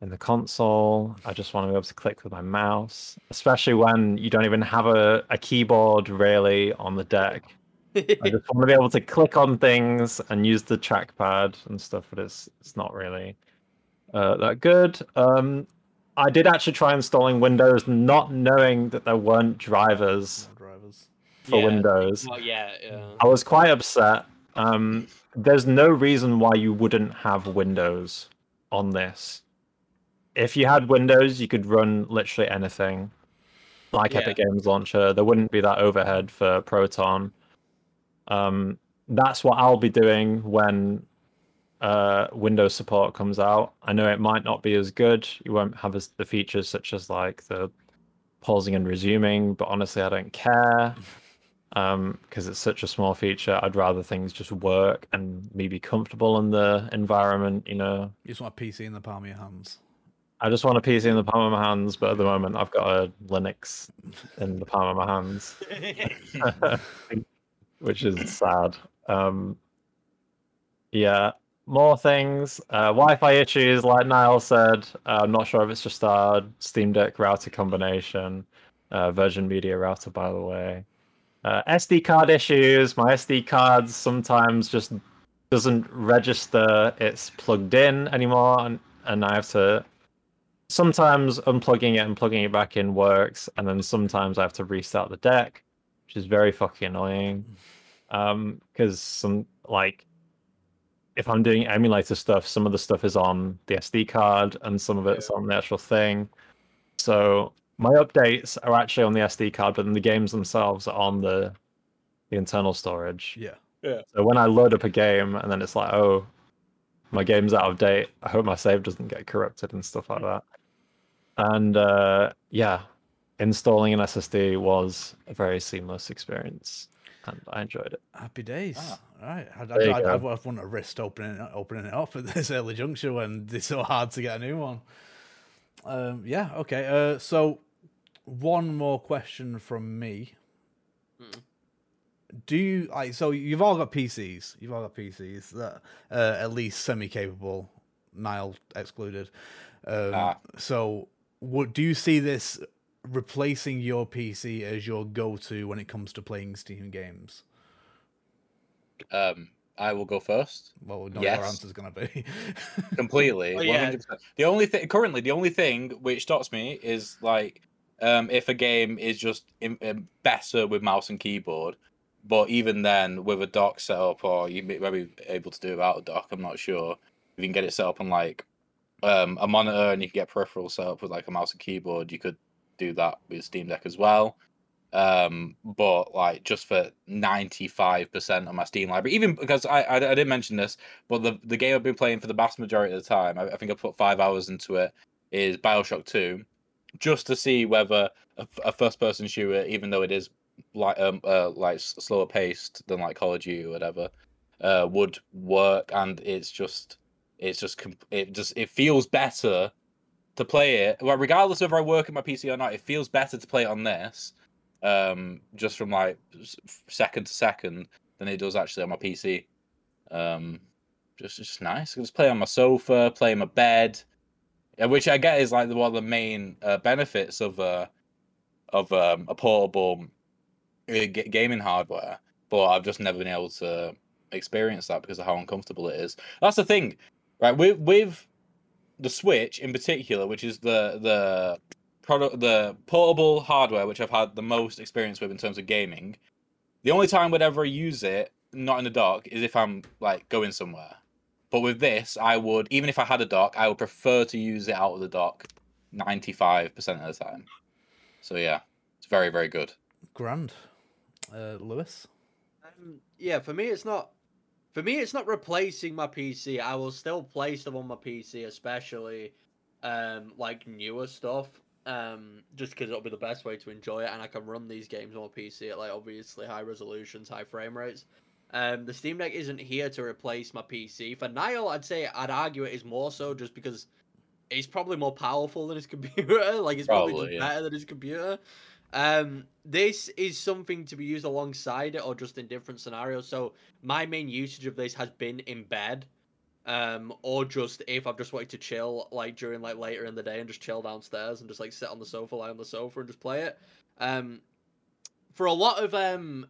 in the console. I just want to be able to click with my mouse, especially when you don't even have a, a keyboard really on the deck. I just want to be able to click on things and use the trackpad and stuff, but it's it's not really uh, that good. Um, I did actually try installing Windows, not knowing that there weren't drivers, drivers. for yeah. Windows. Well, yeah, yeah. I was quite upset. Um, there's no reason why you wouldn't have Windows on this. If you had Windows, you could run literally anything, like yeah. Epic Games Launcher. There wouldn't be that overhead for Proton. Um, that's what I'll be doing when uh, Windows support comes out. I know it might not be as good. You won't have as, the features such as like the pausing and resuming, but honestly, I don't care because um, it's such a small feature. I'd rather things just work and me be comfortable in the environment. You know, you just want a P C in the palm of your hands. I just want a P C in the palm of my hands, but at the moment I've got a Linux in the palm of my hands, which is sad. Um, yeah, more things. Uh, Wi-Fi issues, like Niall said. Uh, I'm not sure if it's just our Steam Deck router combination. Uh, Virgin Media router, by the way. Uh, S D card issues. My S D cards sometimes just doesn't register it's plugged in anymore, and, and I have to... Sometimes unplugging it and plugging it back in works, and then sometimes I have to restart the deck, which is very fucking annoying. Um, because some, like, if I'm doing emulator stuff, some of the stuff is on the S D card and some of it's on the actual thing. So my updates are actually on the S D card, but then the games themselves are on the the internal storage. Yeah. Yeah. So when I load up a game and then it's like, oh, my game's out of date. I hope my save doesn't get corrupted and stuff like that. And uh, yeah, installing an S S D was a very seamless experience, and I enjoyed it. Happy days. Ah, all right. I, I, I, I, I wouldn't have risked opening it, opening it up at this early juncture when it's so hard to get a new one. Um, yeah, okay. Uh, so one more question from me. Mm. Do you like so? You've all got P Cs. You've all got P Cs that uh, at least semi-capable, Niall excluded. Um, ah. So, what do you see this replacing your P C as your go-to when it comes to playing Steam games? Um, I will go first. Well, we know yes. What our answer's going to be. Completely, oh, yeah. one hundred percent. The only thing currently, the only thing which stops me is like um, if a game is just in, in better with mouse and keyboard. But even then, with a dock set up, or you may be able to do it without a dock, I'm not sure. If you can get it set up on like um, a monitor, and you can get peripherals set up with like a mouse and keyboard, you could do that with Steam Deck as well. Um, but like just for ninety-five percent of my Steam library, even because I, I, I didn't mention this, but the, the game I've been playing for the vast majority of the time, I, I think I put five hours into it, is BioShock two, just to see whether a, a first-person shooter, even though it is like um uh, like slower paced than like Call of Duty or whatever, uh, would work, and it's just it's just comp- it just it feels better to play it. Well, regardless of whether I work at my P C or not, it feels better to play it on this, um, just from like second to second than it does actually on my P C. Um, just it's just nice. I can just play on my sofa, play in my bed, which I get is like one of the main uh, benefits of uh of um, a portable gaming hardware, but I've just never been able to experience that because of how uncomfortable it is. That's the thing, right? With with the Switch in particular, which is the the product, the portable hardware, which I've had the most experience with in terms of gaming. The only time I'd ever use it, not in the dock, is if I'm like going somewhere. But with this, I would, even if I had a dock, I would prefer to use it out of the dock ninety-five percent of the time. So yeah, it's very very good. Grand. Uh, Lewis? Um, yeah, for me it's not for me it's not replacing my P C. I will still play stuff on my P C, especially um, like newer stuff, um, just because it'll be the best way to enjoy it, and I can run these games on my P C at like obviously high resolutions, high frame rates. Um, the Steam Deck isn't here to replace my P C. For Niall, I'd say I'd argue it is more so just because it's probably more powerful than his computer. Like it's probably, probably yeah. better than his computer. Um, this is something to be used alongside it or just in different scenarios. So my main usage of this has been in bed, um, or just if I've just wanted to chill, like during like later in the day and just chill downstairs and just like sit on the sofa, lie on the sofa and just play it. Um, for a lot of, um,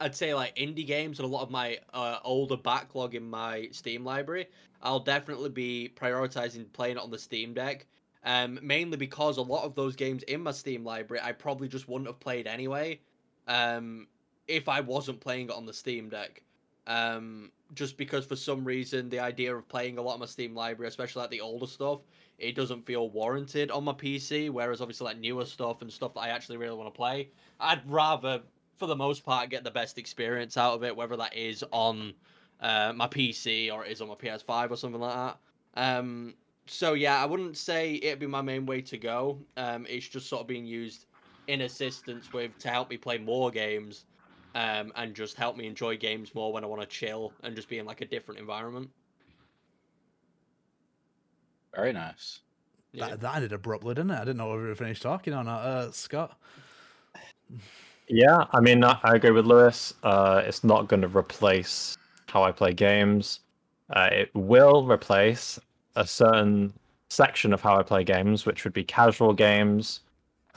I'd say like indie games and a lot of my, uh, older backlog in my Steam library, I'll definitely be prioritizing playing it on the Steam Deck. Um, mainly because a lot of those games in my Steam library, I probably just wouldn't have played anyway, um, if I wasn't playing it on the Steam Deck. Um, just because for some reason, the idea of playing a lot of my Steam library, especially like the older stuff, it doesn't feel warranted on my P C, whereas obviously like newer stuff and stuff that I actually really want to play, I'd rather, for the most part, get the best experience out of it, whether that is on uh, my P C or it is on my P S five or something like that. Um... So, yeah, I wouldn't say it'd be my main way to go. Um, it's just sort of being used in assistance with to help me play more games, um, and just help me enjoy games more when I want to chill and just be in, like, a different environment. Very nice. Yeah. That, that ended abruptly, didn't it? I didn't know if we were finished talking or not. Uh, Scott? Yeah, I mean, I agree with Lewis. Uh, it's not going to replace how I play games. Uh, it will replace a certain section of how I play games, which would be casual games.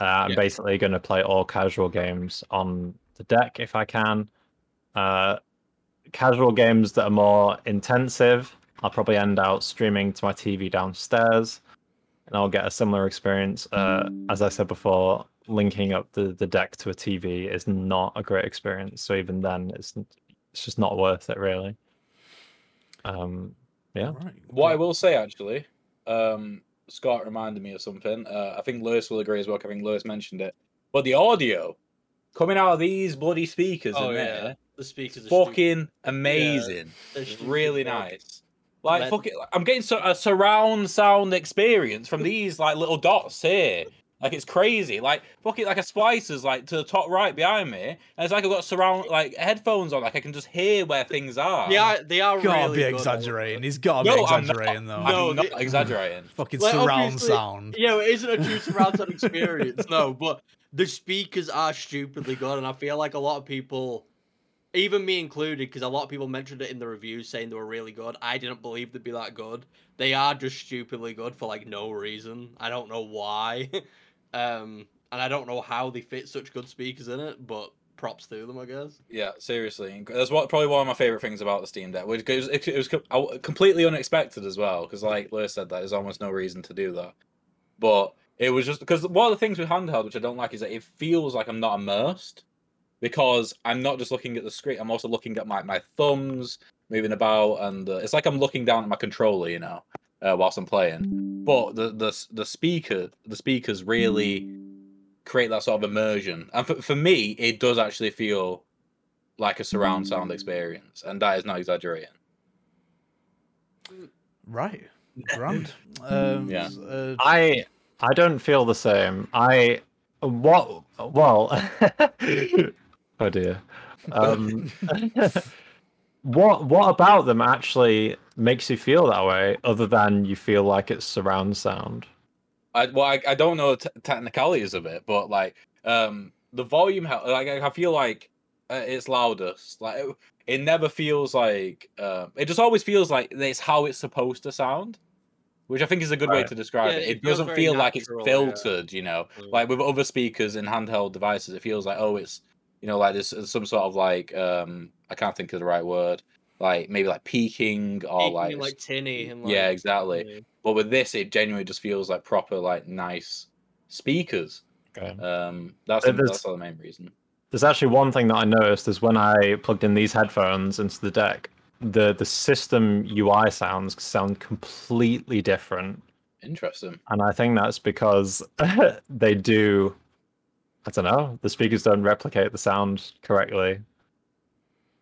Uh, I'm yeah. basically going to play all casual games on the deck if I can. Uh, casual games that are more intensive, I'll probably end out streaming to my T V downstairs, and I'll get a similar experience. Uh, as I said before, linking up the, the deck to a T V is not a great experience. So even then, it's it's just not worth it, really. Um, yeah. Right. What I will say, actually, um, Scott reminded me of something. Uh, I think Lewis will agree as well. I think Lewis mentioned it. But the audio coming out of these bloody speakers oh, in yeah. there, the speakers are fucking amazing. Yeah, it's really nice. Like, Med- fuck it, I'm getting so, a surround sound experience from these like little dots here. Like, it's crazy. Like, fuck it, like a splicer's like to the top right behind me, and it's like I've got surround like headphones on. Like, I can just hear where things are. Yeah, they are. Gotta really be exaggerating. Good. He's gotta no, be exaggerating though. No, I'm not it, exaggerating. Fucking like, surround sound. Yeah, you know, it isn't a true surround sound experience. No, but the speakers are stupidly good, and I feel like a lot of people. Even me included, because a lot of people mentioned it in the reviews saying they were really good. I didn't believe they'd be that good. They are just stupidly good for, like, no reason. I don't know why. um, and I don't know how they fit such good speakers in it, but props to them, I guess. Yeah, seriously. That's what probably one of my favourite things about the Steam Deck. It was, it, it was completely unexpected as well, because, like Lewis said, that there's almost no reason to do that. But it was just... Because one of the things with handheld, which I don't like, is that it feels like I'm not immersed. Because I'm not just looking at the screen, I'm also looking at my, my thumbs moving about, and uh, it's like I'm looking down at my controller, you know, uh, whilst I'm playing. But the the the speaker, the speakers really create that sort of immersion, and for for me, it does actually feel like a surround sound experience, and that is not exaggerating. Right, grand. um, yeah, uh... I I don't feel the same. I what well. Oh dear. Um, what what about them actually makes you feel that way, other than you feel like it's surround sound? I, well, I, I don't know the t- technicalities of it, but like um, the volume, like I feel like uh, it's loudest. Like it, it never feels like uh, it just always feels like it's how it's supposed to sound. Which I think is a good right. way to describe yeah, it. It, it doesn't feel natural, like it's filtered, yeah. you know. Mm. Like with other speakers and handheld devices, it feels like, oh, it's, you know, like there's some sort of like, um, I can't think of the right word. Like maybe like peaking or peaking like... like tinny. And like, yeah, exactly. Tinny. But with this, it genuinely just feels like proper, like nice speakers. Okay. Um, that's, the, that's the main reason. There's actually one thing that I noticed is when I plugged in these headphones into the deck, the the system U I sounds sound completely different. Interesting. And I think that's because they do, I don't know, the speakers don't replicate the sound correctly.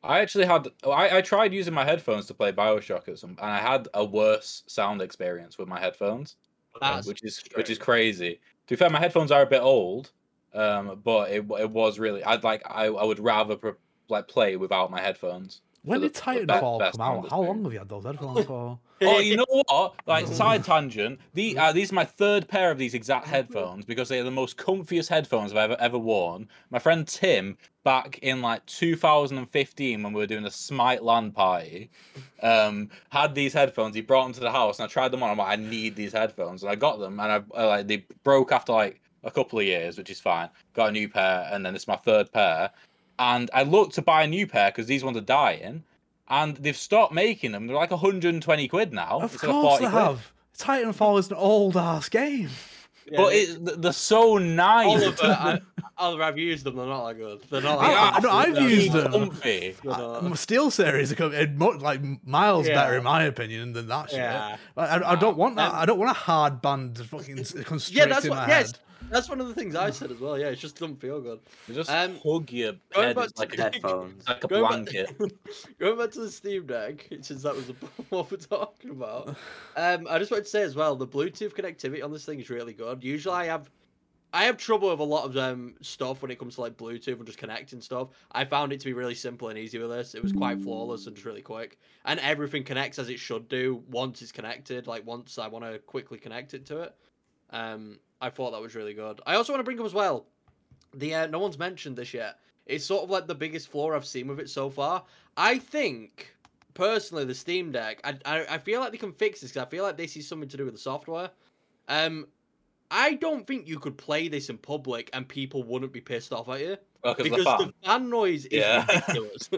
I actually had, I, I tried using my headphones to play BioShock or something, and I had a worse sound experience with my headphones, that's which is strange. Which is crazy. To be fair, my headphones are a bit old, um, but it it was really, I'd like, I, I would rather pre- like play without my headphones. When did Titanfall come out? How long have you had those headphones for? Oh, you know what? Like, side tangent. The, uh, these are my third pair of these exact headphones because they are the most comfiest headphones I've ever ever worn. My friend Tim, back in like two thousand fifteen when we were doing a Smite LAN party, um, had these headphones. He brought them to the house and I tried them on. I'm like, I need these headphones. And I got them and I uh, like they broke after like a couple of years, which is fine. Got a new pair and then it's my third pair. And I looked to buy a new pair because these ones are dying, and they've stopped making them. They're like one hundred twenty quid now. Of course they have. Titanfall is an old ass game, yeah, but it, they're so nice. Oliver, I, Oliver, I've used them. They're not that good. They're not. Like, I, no, I've they're used them. Comfy. I, Steel Series are much, like miles yeah. better in my opinion than that shit. Yeah. Like, I, I don't want that. Um, I don't want a hard band fucking constricting yeah, that's what, my yes. head. That's one of the things I said as well. Yeah, it just doesn't feel good. You just um, hug your head like a headphone, like a blanket. Back, going back to the Steam Deck, since that was what we're talking about, um, I just wanted to say as well, the Bluetooth connectivity on this thing is really good. Usually, I have, I have trouble with a lot of um stuff when it comes to like Bluetooth and just connecting stuff. I found it to be really simple and easy with this. It was quite flawless and just really quick, and everything connects as it should do once it's connected. Like once I want to quickly connect it to it, um. I thought that was really good. I also want to bring up as well, the uh, no one's mentioned this yet. It's sort of like the biggest flaw I've seen with it so far. I think personally, the Steam Deck, I, I, I feel like they can fix this, because I feel like this is something to do with the software. Um, I don't think you could play this in public and people wouldn't be pissed off at you. Well, because the fan. the fan noise is yeah. ridiculous.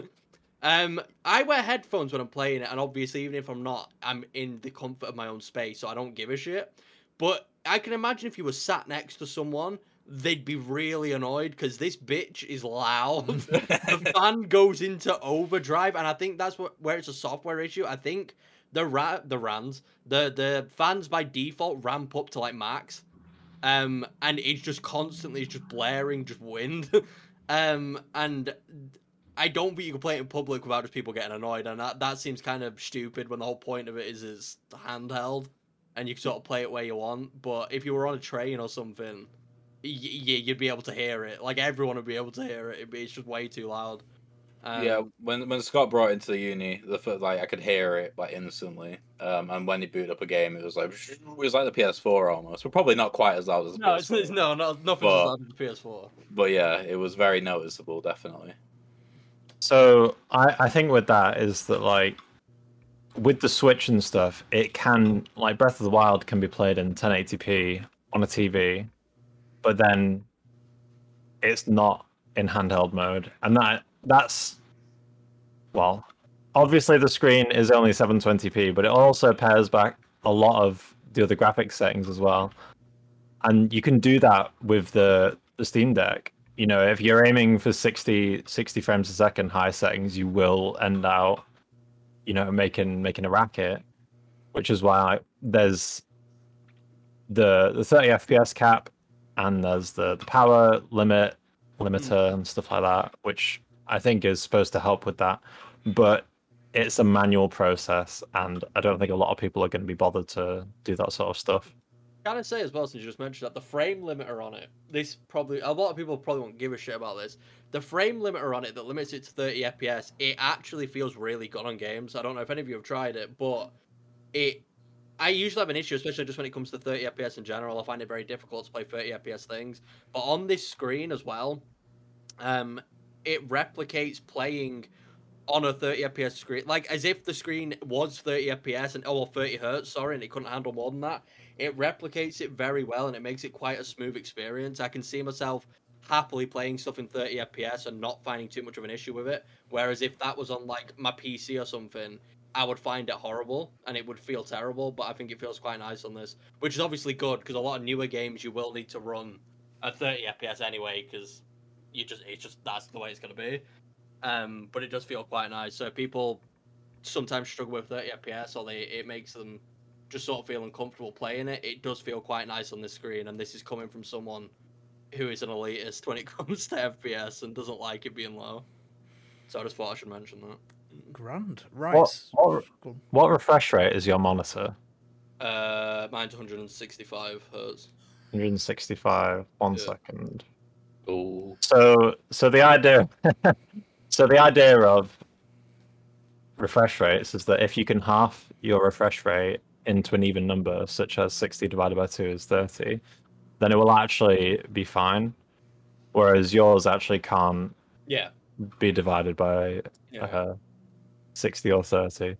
um, I wear headphones when I'm playing it, and obviously, even if I'm not, I'm in the comfort of my own space, so I don't give a shit. But I can imagine if you were sat next to someone, they'd be really annoyed, because this bitch is loud. The fan goes into overdrive, and I think that's what, where it's a software issue. I think the ra- the rans, the the fans by default ramp up to like max, um, and it's just constantly just blaring, just wind, um, and I don't think you can play it in public without just people getting annoyed, and that that seems kind of stupid when the whole point of it is it's handheld, and you can sort of play it where you want. But if you were on a train or something, yeah, you'd be able to hear it. Like, everyone would be able to hear it. It's just way too loud. Um, yeah, when when Scott brought it into the uni, the first, like I could hear it like instantly. Um, and when he booted up a game, it was like it was like the P S four almost. We're probably not quite as loud as the no, P S four. It's, it's, no, no, nothing but, as loud as the P S four. But yeah, it was very noticeable, definitely. So I I think with that is that like with the Switch and stuff, it can like Breath of the Wild can be played in ten eighty p on a T V. But then it's not in handheld mode. And that that's, well, obviously the screen is only seven twenty p, but it also pairs back a lot of the other graphics settings as well. And you can do that with the, the Steam Deck. You know, if you're aiming for sixty frames a second high settings, you will end out, you know, making making a racket, which is why I, there's the the thirty F P S cap. And there's the, the power limit, limiter, and stuff like that, which I think is supposed to help with that. But it's a manual process, and I don't think a lot of people are going to be bothered to do that sort of stuff. Can I say as well, since you just mentioned that, the frame limiter on it, this probably, a lot of people probably won't give a shit about this. The frame limiter on it that limits it to thirty F P S, it actually feels really good on games. I don't know if any of you have tried it, but it... I usually have an issue, especially just when it comes to thirty F P S in general. I find it very difficult to play thirty F P S things. But on this screen as well, um, it replicates playing on a thirty F P S screen. Like, as if the screen was thirty F P S and, oh, well, thirty hertz, sorry, and it couldn't handle more than that. It replicates it very well, and it makes it quite a smooth experience. I can see myself happily playing stuff in thirty F P S and not finding too much of an issue with it. Whereas if that was on, like, my P C or something, I would find it horrible, and it would feel terrible, but I think it feels quite nice on this, which is obviously good, because a lot of newer games, you will need to run at thirty F P S anyway, because you just it's just that's the way it's going to be. Um, but it does feel quite nice, so people sometimes struggle with thirty F P S, or they it makes them just sort of feel uncomfortable playing it. It does feel quite nice on this screen, and this is coming from someone who is an elitist when it comes to F P S and doesn't like it being low. So I just thought I should mention that. Grand, right. What, what, what refresh rate is your monitor? Uh, mine's one hundred sixty-five hertz. one hundred sixty-five. One yeah. second. Ooh. So, so the idea, so the idea of refresh rates is that if you can half your refresh rate into an even number, such as sixty divided by two is thirty, then it will actually be fine. Whereas yours actually can't. Yeah. Be divided by. Yeah. Uh, sixty or thirty.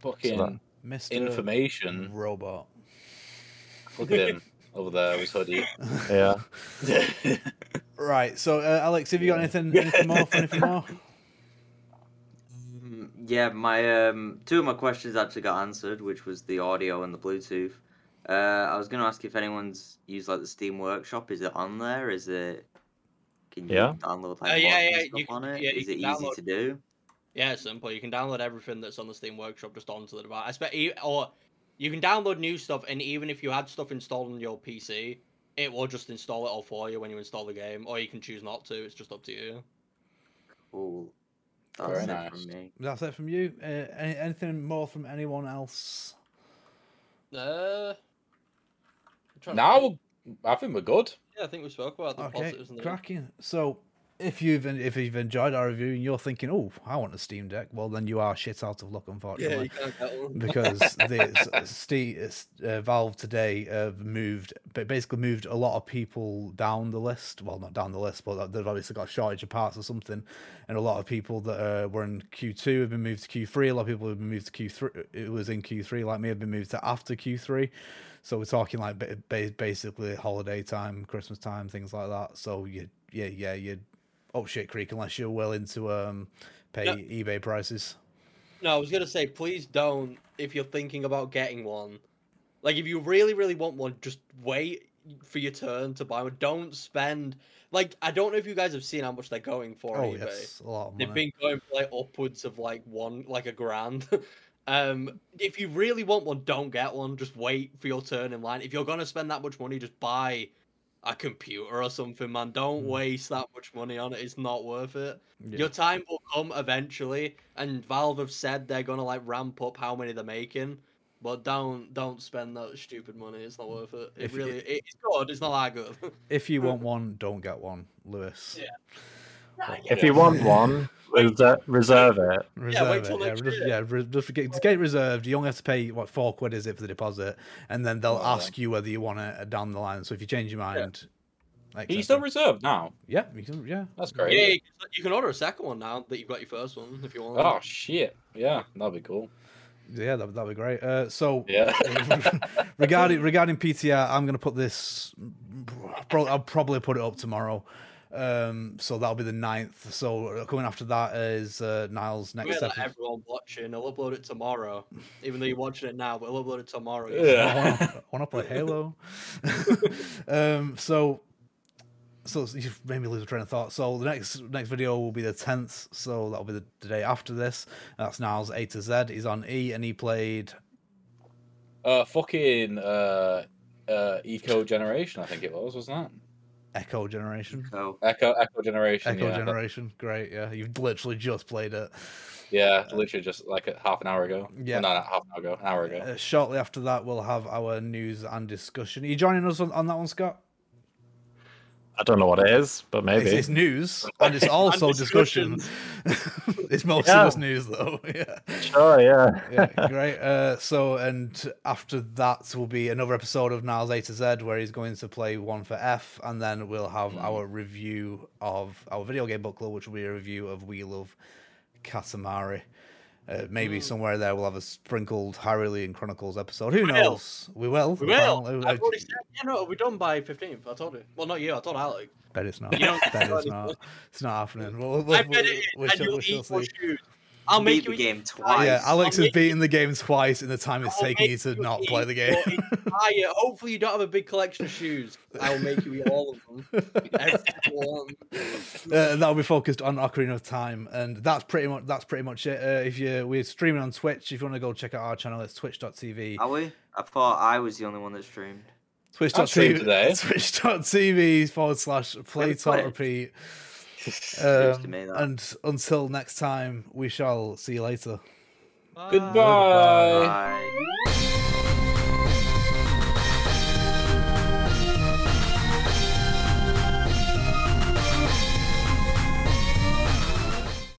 Fucking so Mister Information Robot. Look at him over there with his hoodie. Yeah. Right. So, uh, Alex, have you got anything, anything more? For anything more? Yeah, my um, two of my questions actually got answered, which was the audio and the Bluetooth. Uh, I was going to ask if anyone's used like the Steam Workshop. Is it on there? Is it? Can you yeah. download like uh, yeah, yeah, stuff you, on it? Yeah, is it easy download... to do? Yeah, it's simple. You can download everything that's on the Steam Workshop just onto the device. I expect, or you can download new stuff, and even if you had stuff installed on your P C, it will just install it all for you when you install the game, or you can choose not to. It's just up to you. Cool. That's Very it nice. From me. That's it from you. Uh, any, anything more from anyone else? Uh, now, I think we're good. Yeah, I think we spoke about the okay, positives. Okay, cracking. So... if you've if you've enjoyed our review and you're thinking, oh, I want a Steam Deck, well, then you are shit out of luck, unfortunately. Yeah, you can't get one. Because the Steam, uh, Valve today uh, moved, basically moved a lot of people down the list. Well, not down the list, but they've obviously got a shortage of parts or something. And a lot of people that uh, were in Q two have been moved to Q three. A lot of people have been moved to Q three. It was in Q three, like me, have been moved to after Q three. So we're talking like basically holiday time, Christmas time, things like that. So you, yeah, yeah, you up shit creek unless you're willing to um, pay no. eBay prices. No, I was gonna say, please don't if you're thinking about getting one. Like, if you really, really want one, just wait for your turn to buy one. Don't spend. Like, I don't know if you guys have seen how much they're going for. Oh, eBay. Yes, a lot of money. They've been going for like upwards of like one, like a grand. Um, if you really want one, don't get one. Just wait for your turn in line. If you're gonna spend that much money, just buy a computer or something, man. Don't mm. waste that much money on it. It's not worth it. Yeah. Your time will come eventually. And Valve have said they're gonna like ramp up how many they're making, but don't don't spend that stupid money. It's not worth it. It if really, you, it's good. It's not that good. If you want one, don't get one, Lewis. Yeah. Nah, if you want one, reserve it. Reserve yeah, wait till it. Next yeah, re- yeah just get, just get it reserved. You only have to pay what four quid is it for the deposit, and then they'll oh, ask yeah. you whether you want it down the line. So if you change your mind, yeah. you still reserved now. Yeah, you can, yeah, that's great. Yeah, you can order a second one now that you've got your first one if you want. Oh shit! Yeah, that'd be cool. Yeah, that that'd be great. Uh, so yeah. regarding regarding P T R, I'm gonna put this. I'll probably put it up tomorrow. Um, so that'll be the ninth. So coming after that is uh, Niall's next episode. Like everyone watching, I'll upload it tomorrow. Even though you're watching it now, but I'll upload it tomorrow. Yeah. I want to play Halo. um, so, so you've made me lose a train of thought. So the next next video will be the tenth. So that'll be the, the day after this. That's Niall's A to Z. He's on E, and he played. Uh, fucking uh, uh, Eco Generation. I think it was, wasn't it? Echo Generation. Echo, Echo, Echo Generation. Echo yeah. Generation. Great, yeah. You've literally just played it. Yeah, literally just like half an hour ago. Yeah. Well, no, not half an hour ago, an hour ago. Uh, shortly after that, we'll have our news and discussion. Are you joining us on, on that one, Scott? I don't know what it is, but maybe. It's, it's news, and it's also and discussion. It's most yeah. of us news, though. Yeah. Sure, yeah. yeah. Great. Uh, so, and after that will be another episode of Niall's A to Z, where he's going to play one for F, and then we'll have mm. our review of our video game booklet, which will be a review of We Love Katamari. Uh, maybe mm. somewhere there we'll have a sprinkled Hyrulean Chronicles episode. Who knows? We will. We will. Apparently. I've already said, yeah, no, we're done by fifteenth. I told you. Well, not you. I told Alex. Bet it's not. Bet it's not. It's not happening. We'll, we'll, I bet it is. We'll, and we'll, you'll we'll eat see. I'll you make you the game eat twice. Yeah, Alex I'll has beaten the game twice in the time it's I'll taking you to you not play the game. Hopefully you don't have a big collection of shoes. I'll make you eat all of them. uh, that'll be focused on Ocarina of Time, and that's pretty much that's pretty much it. Uh, if you we're streaming on Twitch, if you want to go check out our channel, it's twitch dot t v. Are we? I thought I was the only one that streamed. Twitch dot t v. Twitch dot t v forward slash play talk repeat. Um, and until next time, we shall see you later. Bye. Goodbye. Bye.